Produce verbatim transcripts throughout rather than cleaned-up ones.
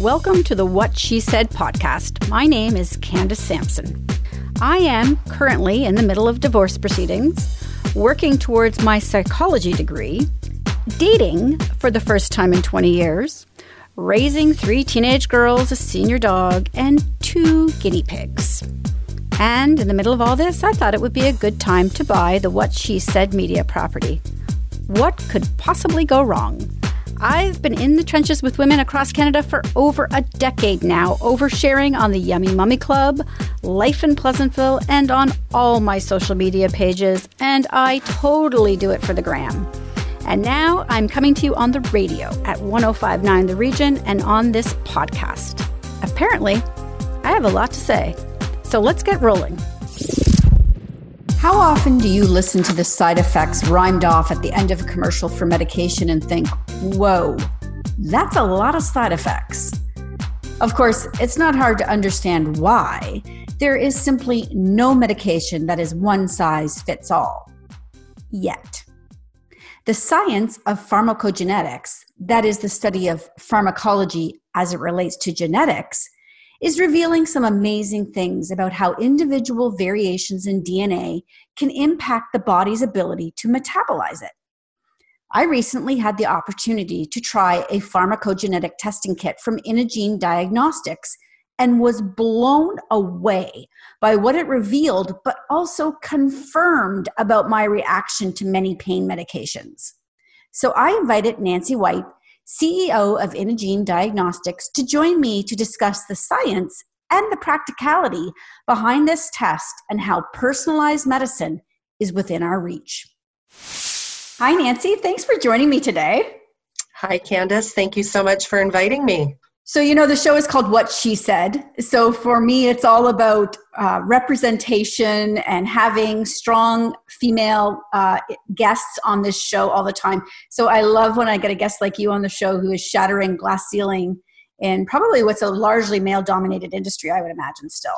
Welcome to the What She Said podcast. My name is Candace Sampson. I am currently in the middle of divorce proceedings, working towards my psychology degree, dating for the first time in twenty years, raising three teenage girls, a senior dog, and two guinea pigs. And in the middle of all this, I thought it would be a good time to buy the What She Said Media property. What could possibly go wrong? I've been in the trenches with women across Canada for over a decade now, oversharing on the Yummy Mummy Club, Life in Pleasantville, and on all my social media pages, and I totally do it for the gram. And now I'm coming to you on the radio at one oh five point nine The Region and on this podcast. Apparently, I have a lot to say, so let's get rolling. How often do you listen to the side effects rhymed off at the end of a commercial for medication and think, whoa, that's a lot of side effects? Of course, it's not hard to understand why. There is simply no medication that is one size fits all. Yet. The science of pharmacogenetics, that is the study of pharmacology as it relates to genetics, is revealing some amazing things about how individual variations in D N A can impact the body's ability to metabolize it. I recently had the opportunity to try a pharmacogenetic testing kit from Inagene Diagnostics and was blown away by what it revealed, but also confirmed about my reaction to many pain medications. So I invited Nancy White, C E O of Inagene Diagnostics, to join me to discuss the science and the practicality behind this test and how personalized medicine is within our reach. Hi, Nancy. Thanks for joining me today. Hi, Candace. Thank you so much for inviting me. So, you know, the show is called What She Said. So for me, it's all about uh, representation and having strong female uh, guests on this show all the time. So I love when I get a guest like you on the show who is shattering glass ceiling in probably what's a largely male-dominated industry, I would imagine still.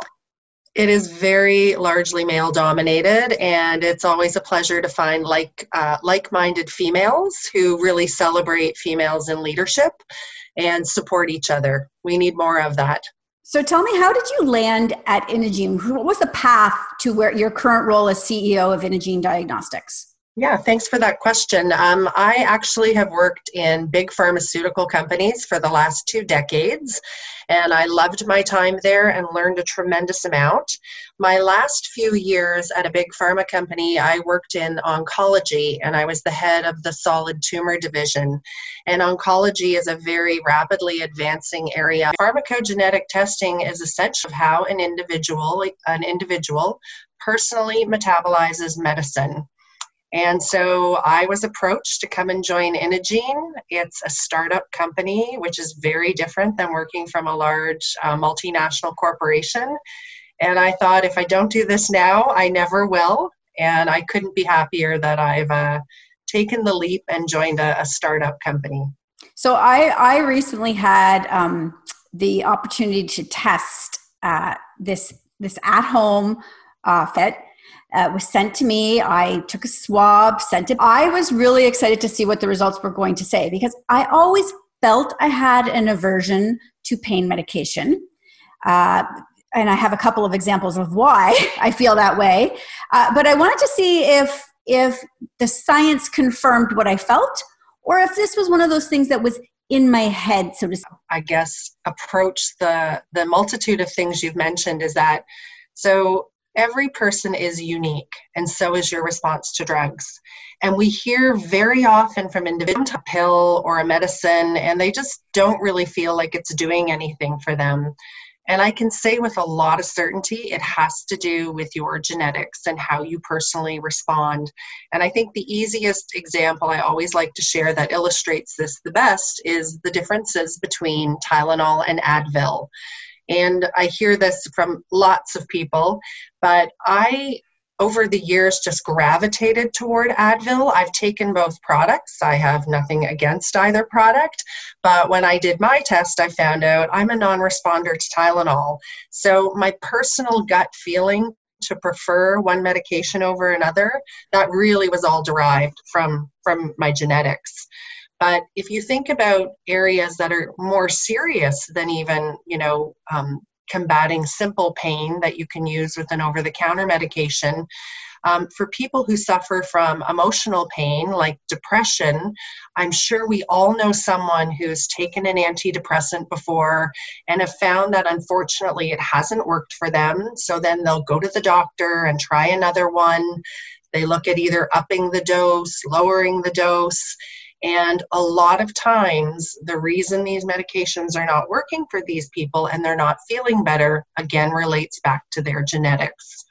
It is very largely male-dominated, and it's always a pleasure to find like uh, like-minded females who really celebrate females in leadership and support each other. We need more of that. So tell me, how did you land at Inagene? What was the path to where your current role as C E O of Inagene Diagnostics? Yeah, thanks for that question. Um, I actually have worked in big pharmaceutical companies for the last two decades, and I loved my time there and learned a tremendous amount. My last few years at a big pharma company, I worked in oncology, and I was the head of the solid tumor division. And oncology is a very rapidly advancing area. Pharmacogenetic testing is essential to how an individual, an individual personally metabolizes medicine. And so I was approached to come and join Inagene. It's a startup company, which is very different than working from a large uh, multinational corporation. And I thought, if I don't do this now, I never will. And I couldn't be happier that I've uh, taken the leap and joined a, a startup company. So I, I recently had um, the opportunity to test uh, this, this at-home uh, fit. Uh, was sent to me. I took a swab, sent it. I was really excited to see what the results were going to say because I always felt I had an aversion to pain medication. Uh, and I have a couple of examples of why I feel that way. Uh, but I wanted to see if if the science confirmed what I felt or if this was one of those things that was in my head, so to speak. I guess approach the, the multitude of things you've mentioned is that, so every person is unique, and so is your response to drugs. And we hear very often from individuals a pill or a medicine, and they just don't really feel like it's doing anything for them. And I can say with a lot of certainty, it has to do with your genetics and how you personally respond. And I think the easiest example I always like to share that illustrates this the best is the differences between Tylenol and Advil. And I hear this from lots of people, but I, over the years, just gravitated toward Advil. I've taken both products. I have nothing against either product. But when I did my test, I found out I'm a non-responder to Tylenol. So my personal gut feeling to prefer one medication over another, that really was all derived from, from my genetics. But if you think about areas that are more serious than even, you know, um, combating simple pain that you can use with an over-the-counter medication, um, for people who suffer from emotional pain like depression, I'm sure we all know someone who's taken an antidepressant before and have found that unfortunately it hasn't worked for them. So then they'll go to the doctor and try another one. They look at either upping the dose, lowering the dose. And a lot of times, the reason these medications are not working for these people and they're not feeling better, again, relates back to their genetics.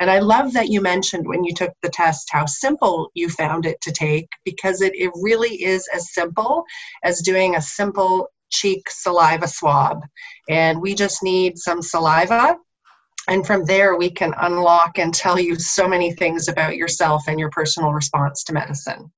And I love that you mentioned when you took the test how simple you found it to take, because it, it really is as simple as doing a simple cheek saliva swab. And we just need some saliva. And from there, we can unlock and tell you so many things about yourself and your personal response to medicine.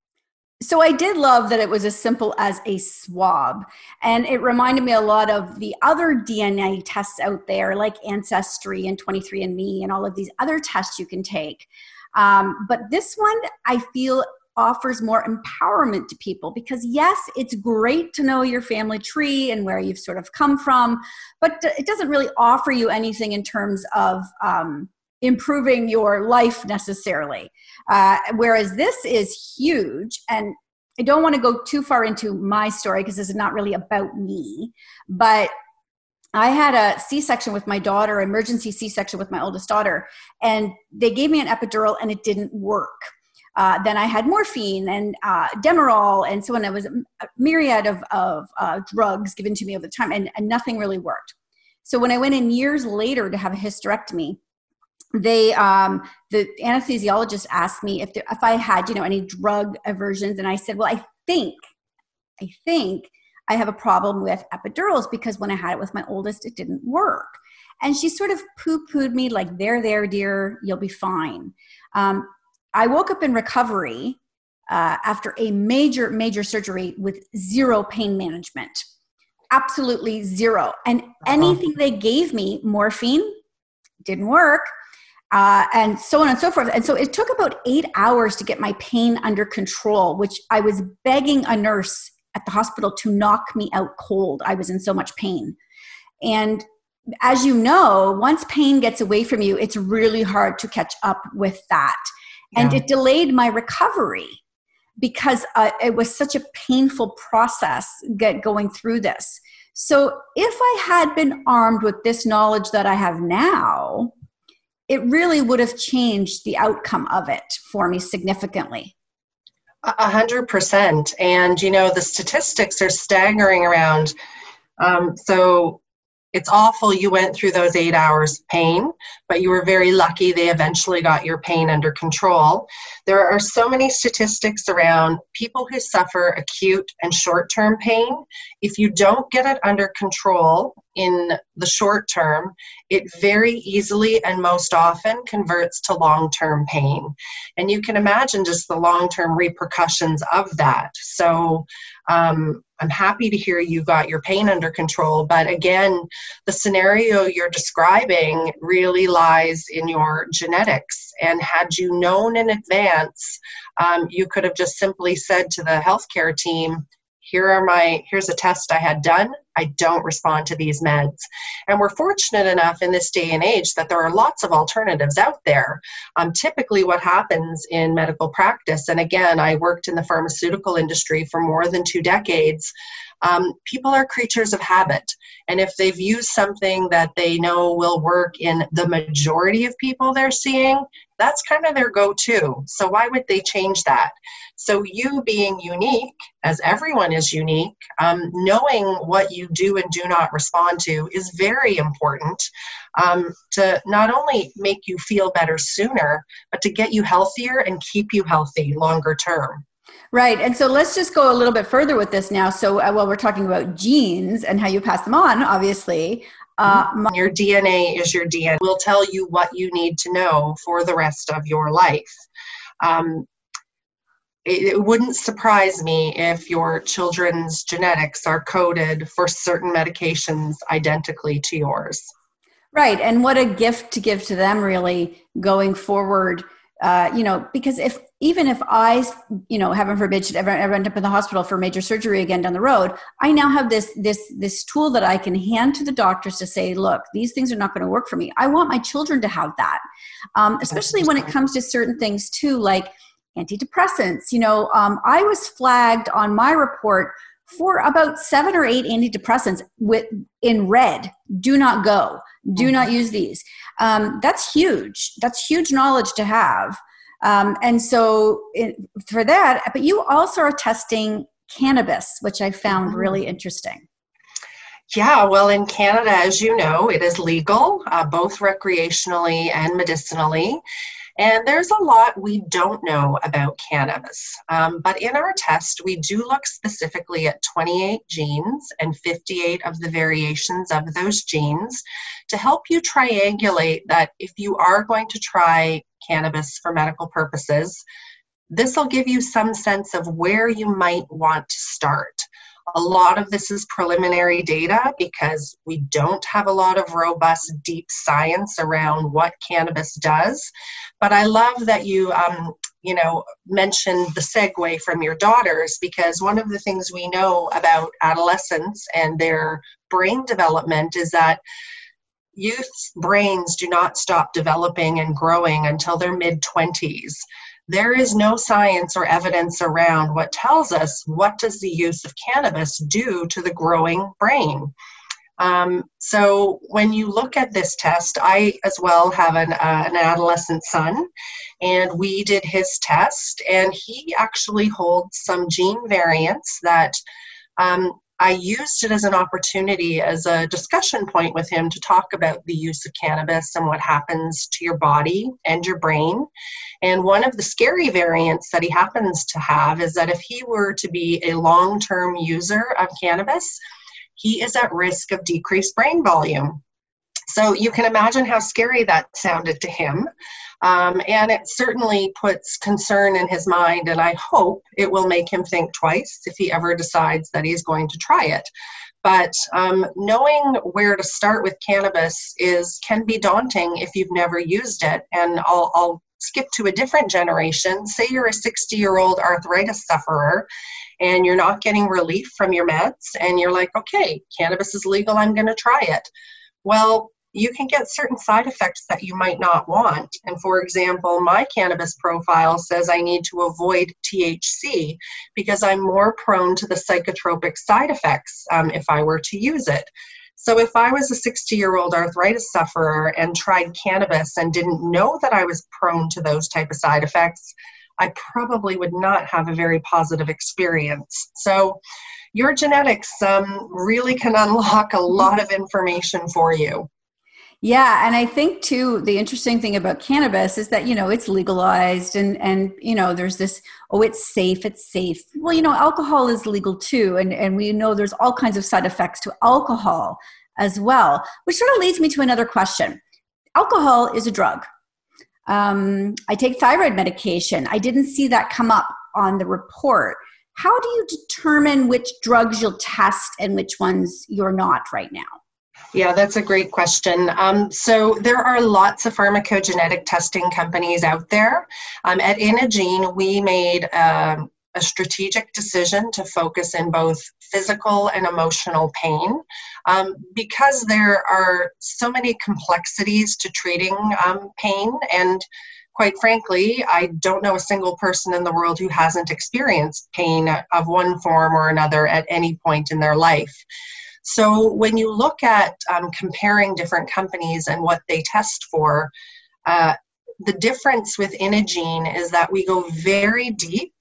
So I did love that it was as simple as a swab, and it reminded me a lot of the other D N A tests out there like Ancestry and twenty-three and me and all of these other tests you can take. Um, but this one I feel offers more empowerment to people, because yes, it's great to know your family tree and where you've sort of come from, but it doesn't really offer you anything in terms of um, improving your life necessarily. Uh, whereas this is huge, and I don't want to go too far into my story because this is not really about me, but I had a C-section with my daughter, emergency C-section with my oldest daughter, and they gave me an epidural and it didn't work. Uh, then I had morphine and uh, Demerol and so on. There was a myriad of, of uh, drugs given to me over the time, and, and nothing really worked. So when I went in years later to have a hysterectomy, They, um, the anesthesiologist asked me if, there, if I had, you know, any drug aversions. And I said, well, I think, I think I have a problem with epidurals, because when I had it with my oldest, it didn't work. And she sort of poo-pooed me like, there, there, dear, you'll be fine. Um, I woke up in recovery uh, after a major, major surgery with zero pain management, absolutely zero. And anything they gave me, morphine, didn't work. Uh, and so on and so forth. And so it took about eight hours to get my pain under control, which I was begging a nurse at the hospital to knock me out cold. I was in so much pain. And as you know, once pain gets away from you, it's really hard to catch up with that. Yeah. And it delayed my recovery because uh, it was such a painful process get going through this. So if I had been armed with this knowledge that I have now, it really would have changed the outcome of it for me significantly. A hundred percent. And, you know, the statistics are staggering around. Um, so it's awful you went through those eight hours of pain, but you were very lucky they eventually got your pain under control. There are so many statistics around people who suffer acute and short-term pain. If you don't get it under control in the short term, it very easily and most often converts to long-term pain. And you can imagine just the long-term repercussions of that. So um, I'm happy to hear you got your pain under control. But again, the scenario you're describing really lies in your genetics. And had you known in advance, um, you could have just simply said to the healthcare team, Here are my, here's a test I had done. I don't respond to these meds. And we're fortunate enough in this day and age that there are lots of alternatives out there. Um, typically what happens in medical practice, and again, I worked in the pharmaceutical industry for more than two decades, um, people are creatures of habit. And if they've used something that they know will work in the majority of people they're seeing, that's kind of their go-to. So why would they change that? So you being unique, as everyone is unique, um, knowing what you do and do not respond to is very important um, to not only make you feel better sooner, but to get you healthier and keep you healthy longer term. Right. And so let's just go a little bit further with this now. So uh, while we're talking about genes and how you pass them on, obviously, Uh, my- your D N A is your D N A. We'll tell you what you need to know for the rest of your life. Um, it, it wouldn't surprise me if your children's genetics are coded for certain medications identically to yours. Right. And what a gift to give to them, really, going forward uh, you know, because if, even if I, you know, heaven forbid, should ever, ever end up in the hospital for major surgery again down the road, I now have this, this, this tool that I can hand to the doctors to say, look, these things are not going to work for me. I want my children to have that. Um, especially when it comes to certain things too, like antidepressants. You know, um, I was flagged on my report for about seven or eight antidepressants with in red. Do not go. Do not use these. Um, that's huge. That's huge knowledge to have. Um, and so it, for that, but you also are testing cannabis, which I found really interesting. Yeah, well, in Canada, as you know, it is legal, uh, both recreationally and medicinally. And there's a lot we don't know about cannabis. Um, but in our test, we do look specifically at twenty-eight genes and fifty-eight of the variations of those genes to help you triangulate that if you are going to try cannabis for medical purposes, this will give you some sense of where you might want to start. A lot of this is preliminary data because we don't have a lot of robust, deep science around what cannabis does. But I love that you, um, you know, mentioned the segue from your daughters, because one of the things we know about adolescents and their brain development is that youth's brains do not stop developing and growing until their mid-twenties. There is no science or evidence around what tells us what does the use of cannabis do to the growing brain. Um, so when you look at this test, I as well have an, uh, an adolescent son, and we did his test, and he actually holds some gene variants that um, I used it as an opportunity, as a discussion point with him to talk about the use of cannabis and what happens to your body and your brain. And one of the scary variants that he happens to have is that if he were to be a long-term user of cannabis, he is at risk of decreased brain volume. So you can imagine how scary that sounded to him. Um, and it certainly puts concern in his mind, and I hope it will make him think twice if he ever decides that he's going to try it. But um, knowing where to start with cannabis is can be daunting if you've never used it. And I'll, I'll skip to a different generation. Say you're a sixty-year-old arthritis sufferer, and you're not getting relief from your meds, and you're like, okay, cannabis is legal, I'm going to try it. Well, you can get certain side effects that you might not want. And for example, my cannabis profile says I need to avoid T H C because I'm more prone to the psychotropic side effects um, if I were to use it. So if I was a sixty-year-old arthritis sufferer and tried cannabis and didn't know that I was prone to those type of side effects, I probably would not have a very positive experience. So your genetics um, really can unlock a lot of information for you. Yeah. And I think too, the interesting thing about cannabis is that, you know, it's legalized and, and, you know, there's this, oh, it's safe. It's safe. Well, you know, alcohol is legal too. And, and we know there's all kinds of side effects to alcohol as well, which sort of leads me to another question. Alcohol is a drug. Um, I take thyroid medication. I didn't see that come up on the report. How do you determine which drugs you'll test and which ones you're not right now? Yeah, that's a great question. Um, so there are lots of pharmacogenetic testing companies out there. Um, at Inagene, we made uh, a strategic decision to focus in both physical and emotional pain um, because there are so many complexities to treating um, pain. And quite frankly, I don't know a single person in the world who hasn't experienced pain of one form or another at any point in their life. So when you look at um, comparing different companies and what they test for, uh, the difference with Inagene is that we go very deep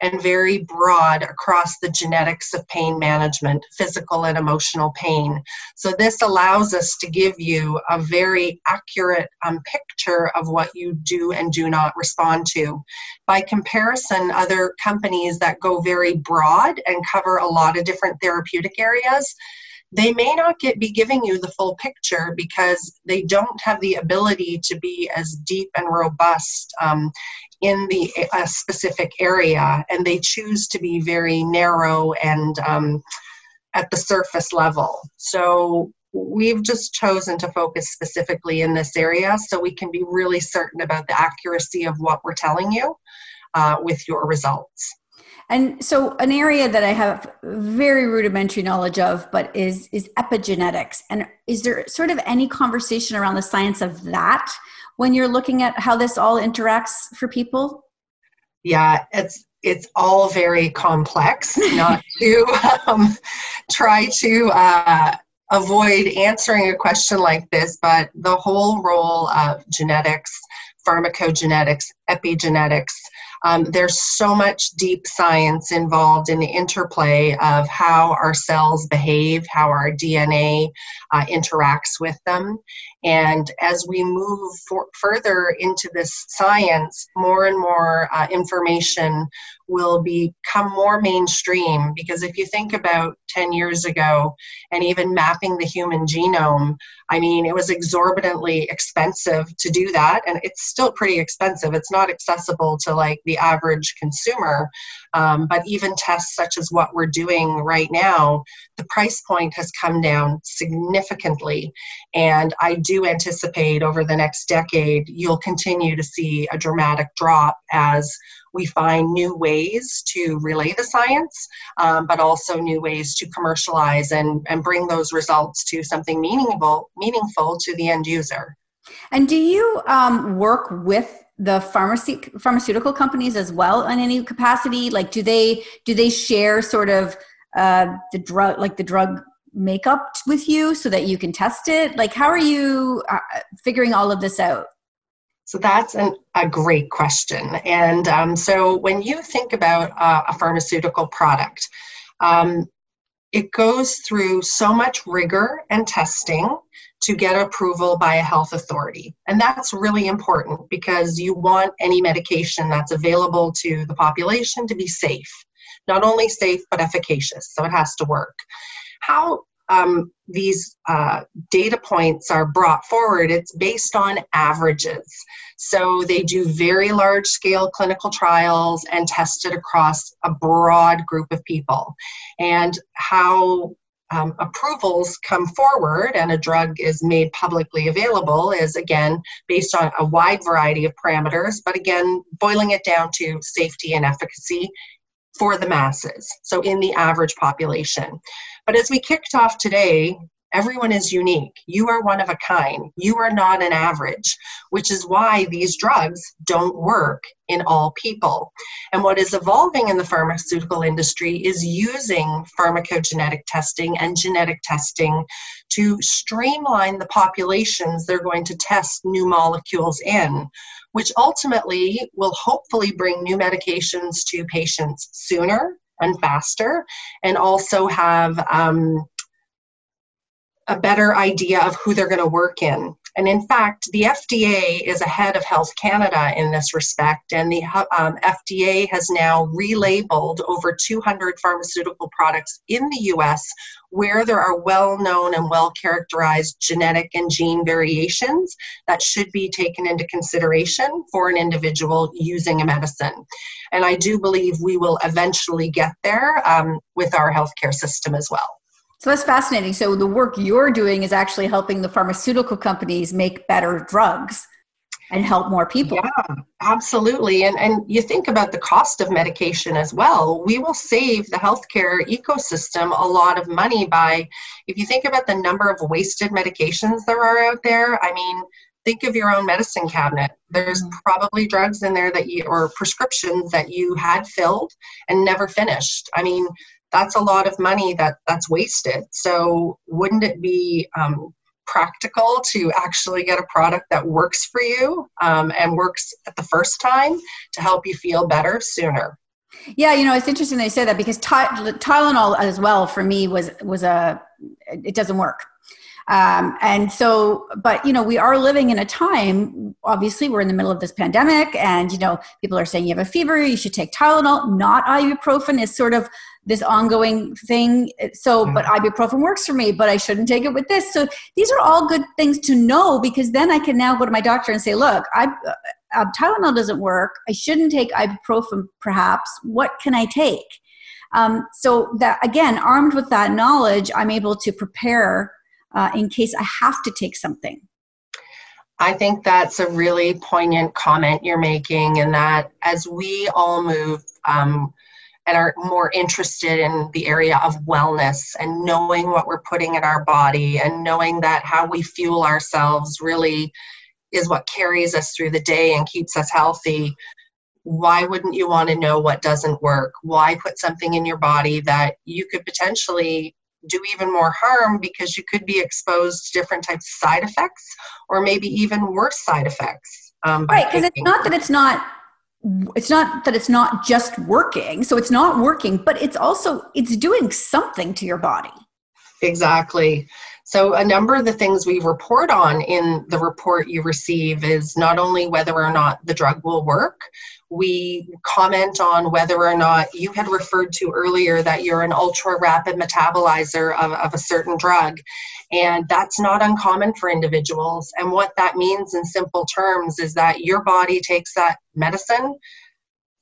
and very broad across the genetics of pain management, physical and emotional pain. So this allows us to give you a very accurate um, picture of what you do and do not respond to. By comparison, other companies that go very broad and cover a lot of different therapeutic areas, they may not get, be giving you the full picture because they don't have the ability to be as deep and robust um, in the uh, specific area, and they choose to be very narrow and um, at the surface level. So we've just chosen to focus specifically in this area so we can be really certain about the accuracy of what we're telling you uh, with your results. And so an area that I have very rudimentary knowledge of, but is, is epigenetics. And is there sort of any conversation around the science of that when you're looking at how this all interacts for people? Yeah, it's it's all very complex. Not to um, try to uh, avoid answering a question like this, but the whole role of genetics, pharmacogenetics, epigenetics, Um, there's so much deep science involved in the interplay of how our cells behave, how our D N A uh, interacts with them. And as we move for- further into this science, more and more uh, information will become more mainstream. Because if you think about ten years ago and even mapping the human genome, I mean, it was exorbitantly expensive to do that. And it's still pretty expensive. It's not accessible to like the average consumer. Um, but even tests such as what we're doing right now, the price point has come down significantly. And I do anticipate over the next decade, you'll continue to see a dramatic drop as we find new ways to relay the science, um, but also new ways to commercialize and, and bring those results to something meaningful, meaningful to the end user. And do you um, work with the pharmacy, pharmaceutical companies as well in any capacity? Like, do they do they share sort of uh, the drug, like the drug makeup with you so that you can test it? Like, how are you uh, figuring all of this out? So that's an, a great question. And um, so when you think about uh, a pharmaceutical product, um, it goes through so much rigor and testing to get approval by a health authority. And that's really important because you want any medication that's available to the population to be safe. Not only safe, but efficacious. So it has to work. How um, these uh, data points are brought forward, it's based on averages. So they do very large scale clinical trials and test it across a broad group of people. And how Um, approvals come forward and a drug is made publicly available is, again, based on a wide variety of parameters, but again, boiling it down to safety and efficacy for the masses, so in the average population. But as we kicked off today, everyone is unique. You are one of a kind. You are not an average, which is why these drugs don't work in all people. And what is evolving in the pharmaceutical industry is using pharmacogenetic testing and genetic testing to streamline the populations they're going to test new molecules in, which ultimately will hopefully bring new medications to patients sooner and faster, and also have um, a better idea of who they're going to work in. And in fact, the F D A is ahead of Health Canada in this respect, and the um, F D A has now relabeled over two hundred pharmaceutical products in the U S where there are well-known and well-characterized genetic and gene variations that should be taken into consideration for an individual using a medicine. And I do believe we will eventually get there um, with our healthcare system as well. So that's fascinating. So the work you're doing is actually helping the pharmaceutical companies make better drugs and help more people. Yeah, absolutely. And and you think about the cost of medication as well. We will save the healthcare ecosystem a lot of money by, if you think about the number of wasted medications there are out there, I mean, think of your own medicine cabinet. There's probably drugs in there that you, or prescriptions that you had filled and never finished. I mean, that's a lot of money that, that's wasted. So wouldn't it be um, practical to actually get a product that works for you um, and works at the first time to help you feel better sooner? Yeah, you know, it's interesting they say that because ty- Tylenol as well for me was, was a, it doesn't work. Um, and so, but, you know, we are living in a time, obviously we're in the middle of this pandemic and, you know, people are saying you have a fever, you should take Tylenol, not ibuprofen is sort of this ongoing thing. So, but ibuprofen works for me, but I shouldn't take it with this. So these are all good things to know because then I can now go to my doctor and say, look, I, uh, Tylenol doesn't work. I shouldn't take ibuprofen perhaps. What can I take? Um, so that again, armed with that knowledge, I'm able to prepare uh, in case I have to take something? I think that's a really poignant comment you're making, and that as we all move um, and are more interested in the area of wellness and knowing what we're putting in our body and knowing that how we fuel ourselves really is what carries us through the day and keeps us healthy, why wouldn't you want to know what doesn't work? Why put something in your body that you could potentially do even more harm, because you could be exposed to different types of side effects or maybe even worse side effects. Um, right, because it's not that it's not, it's not that it's not just working. So it's not working, but it's also, it's doing something to your body. Exactly. So a number of the things we report on in the report you receive is not only whether or not the drug will work, we comment on whether or not you had referred to earlier that you're an ultra rapid metabolizer of, of a certain drug. And that's not uncommon for individuals. And what that means in simple terms is that your body takes that medicine,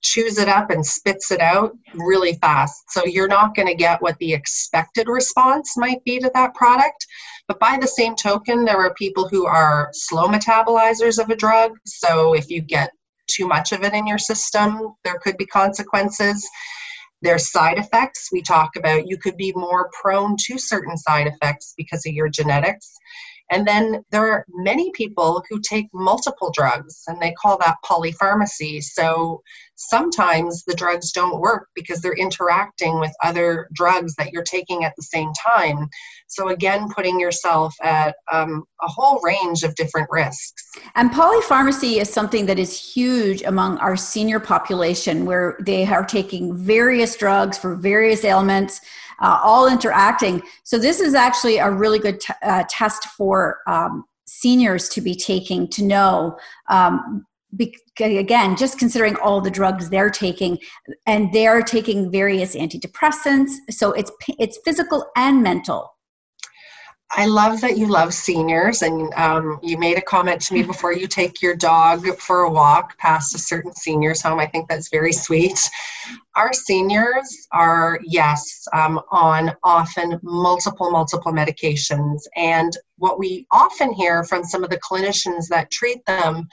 chews it up, and spits it out really fast. So you're not going to get what the expected response might be to that product. But by the same token, there are people who are slow metabolizers of a drug. So if you get too much of it in your system, there could be consequences. There's side effects we talk about. You could be more prone to certain side effects because of your genetics. And then there are many people who take multiple drugs, and they call that polypharmacy. So sometimes the drugs don't work because they're interacting with other drugs that you're taking at the same time. So again, putting yourself at um, a whole range of different risks. And polypharmacy is something that is huge among our senior population, where they are taking various drugs for various ailments, uh, all interacting. So this is actually a really good t- uh, test for um, seniors to be taking, to know um, Be- again, just considering all the drugs they're taking, and they're taking various antidepressants. So it's it's physical and mental. I love that you love seniors, and um, you made a comment to me before, you take your dog for a walk past a certain senior's home. I think that's very sweet. Our seniors are, yes, um, on often multiple, multiple medications. And what we often hear from some of the clinicians that treat them,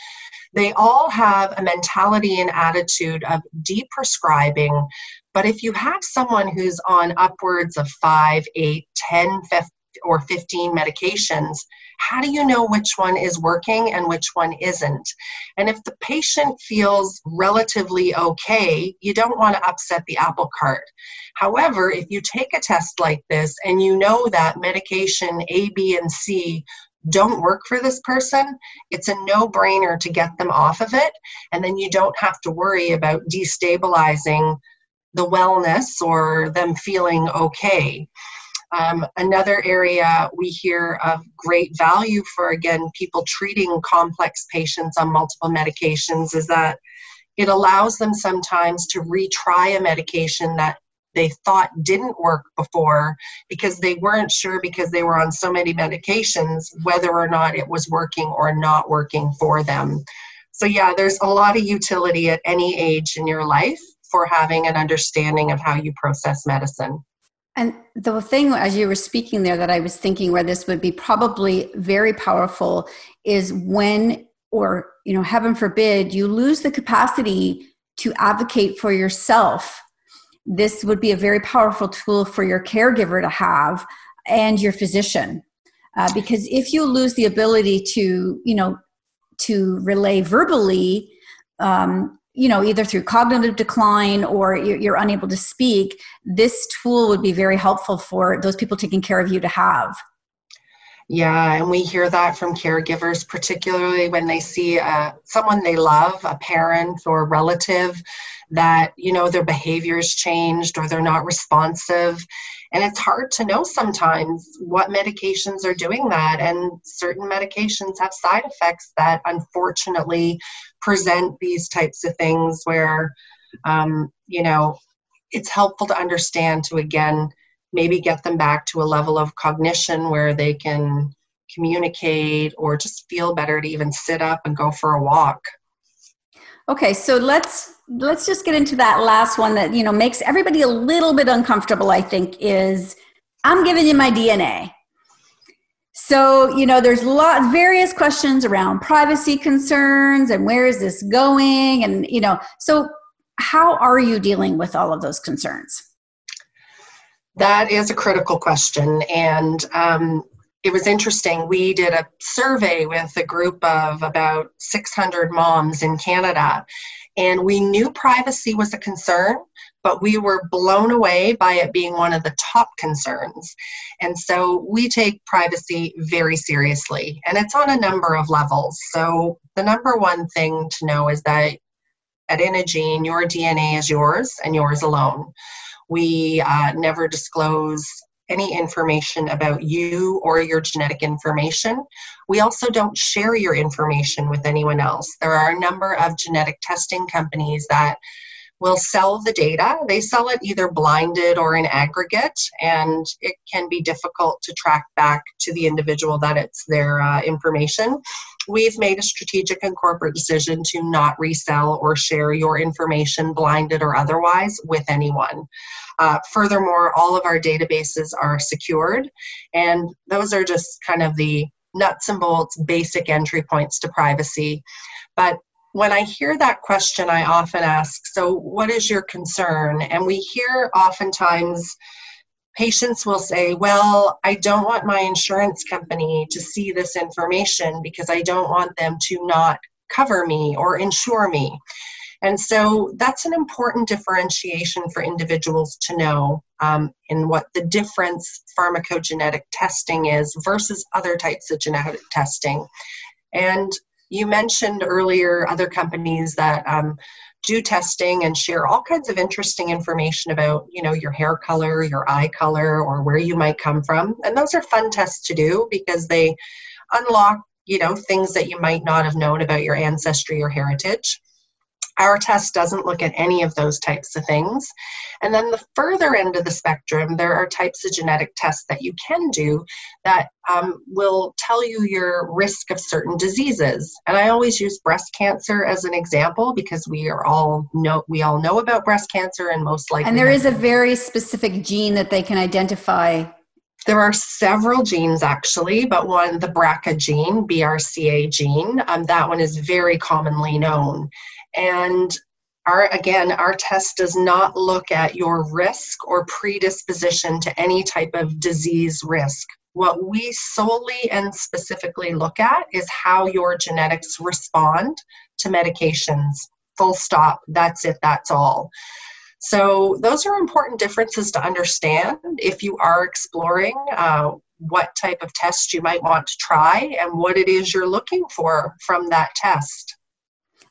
they all have a mentality and attitude of deprescribing. But if you have someone who's on upwards of five, eight, ten, fifteen, or fifteen medications, how do you know which one is working and which one isn't? And if the patient feels relatively okay, you don't want to upset the apple cart. However, if you take a test like this and you know that medication A, B, and C don't work for this person, it's a no-brainer to get them off of it. And then you don't have to worry about destabilizing the wellness or them feeling okay. Um, another area we hear of great value for, again, people treating complex patients on multiple medications is that it allows them sometimes to retry a medication that they thought didn't work before because they weren't sure, because they were on so many medications, whether or not it was working or not working for them. So yeah, there's a lot of utility at any age in your life for having an understanding of how you process medicine. And the thing, as you were speaking there, that I was thinking where this would be probably very powerful is when, or, you know, heaven forbid, you lose the capacity to advocate for yourself. This would be a very powerful tool for your caregiver to have, and your physician. Uh, because if you lose the ability to, you know, to relay verbally, um, you know, either through cognitive decline or you're unable to speak, this tool would be very helpful for those people taking care of you to have. Yeah, and we hear that from caregivers, particularly when they see uh, someone they love, a parent or a relative, that, you know, their behavior's changed or they're not responsive. And it's hard to know sometimes what medications are doing that. And certain medications have side effects that unfortunately present these types of things where, um, you know, it's helpful to understand to, again, maybe get them back to a level of cognition where they can communicate or just feel better to even sit up and go for a walk. Okay, so let's let's just get into that last one that, you know, makes everybody a little bit uncomfortable, I think, is I'm giving you my D N A. So, you know, there's lots, various questions around privacy concerns and where is this going? And, you know, so how are you dealing with all of those concerns? That is a critical question. And um, it was interesting. We did a survey with a group of about six hundred moms in Canada, and we knew privacy was a concern, but we were blown away by it being one of the top concerns. And so we take privacy very seriously, and it's on a number of levels. So the number one thing to know is that at Inagene, your D N A is yours and yours alone. We uh, never disclose any information about you or your genetic information. We also don't share your information with anyone else. There are a number of genetic testing companies that will sell the data. They sell it either blinded or in aggregate, and it can be difficult to track back to the individual that it's their uh, information. We've made a strategic and corporate decision to not resell or share your information, blinded or otherwise, with anyone. Uh, furthermore, all of our databases are secured, and those are just kind of the nuts and bolts, basic entry points to privacy. But when I hear that question, I often ask, so what is your concern? And we hear oftentimes patients will say, well, I don't want my insurance company to see this information because I don't want them to not cover me or insure me. And so that's an important differentiation for individuals to know um, in what the difference pharmacogenetic testing is versus other types of genetic testing. And you mentioned earlier other companies that um, do testing and share all kinds of interesting information about, you know, your hair color, your eye color, or where you might come from. And those are fun tests to do because they unlock, you know, things that you might not have known about your ancestry or heritage. Our test doesn't look at any of those types of things. And then the further end of the spectrum, there are types of genetic tests that you can do that um, will tell you your risk of certain diseases. And I always use breast cancer as an example because we are all know we all know about breast cancer, and most likely. And there is a very specific gene that they can identify. There are several genes actually, but one, the B R C A gene, B R C A gene, um, that one is very commonly known. And our, again, our test does not look at your risk or predisposition to any type of disease risk. What we solely and specifically look at is how your genetics respond to medications. Full stop. That's it. That's all. So those are important differences to understand if you are exploring uh, what type of test you might want to try and what it is you're looking for from that test.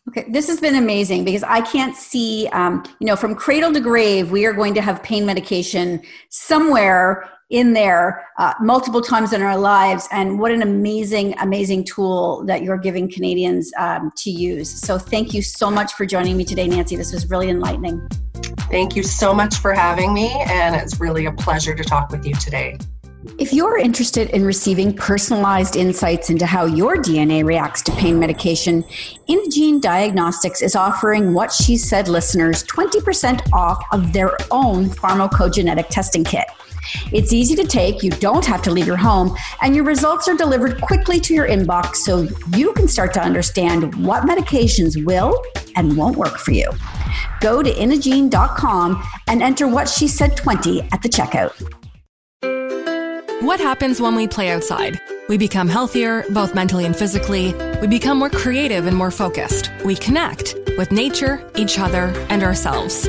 Okay, this has been amazing because I can't see, um, you know, from cradle to grave, we are going to have pain medication somewhere in there uh, multiple times in our lives. And what an amazing, amazing tool that you're giving Canadians um, to use. So thank you so much for joining me today, Nancy. This was really enlightening. Thank you so much for having me. And it's really a pleasure to talk with you today. If you're interested in receiving personalized insights into how your D N A reacts to pain medication, Inagene Diagnostics is offering What She Said listeners twenty percent off of their own pharmacogenetic testing kit. It's easy to take, you don't have to leave your home, and your results are delivered quickly to your inbox so you can start to understand what medications will and won't work for you. Go to Inagene dot com and enter What She Said twenty at the checkout. What happens when we play outside? We become healthier, both mentally and physically. We become more creative and more focused. We connect with nature, each other, and ourselves.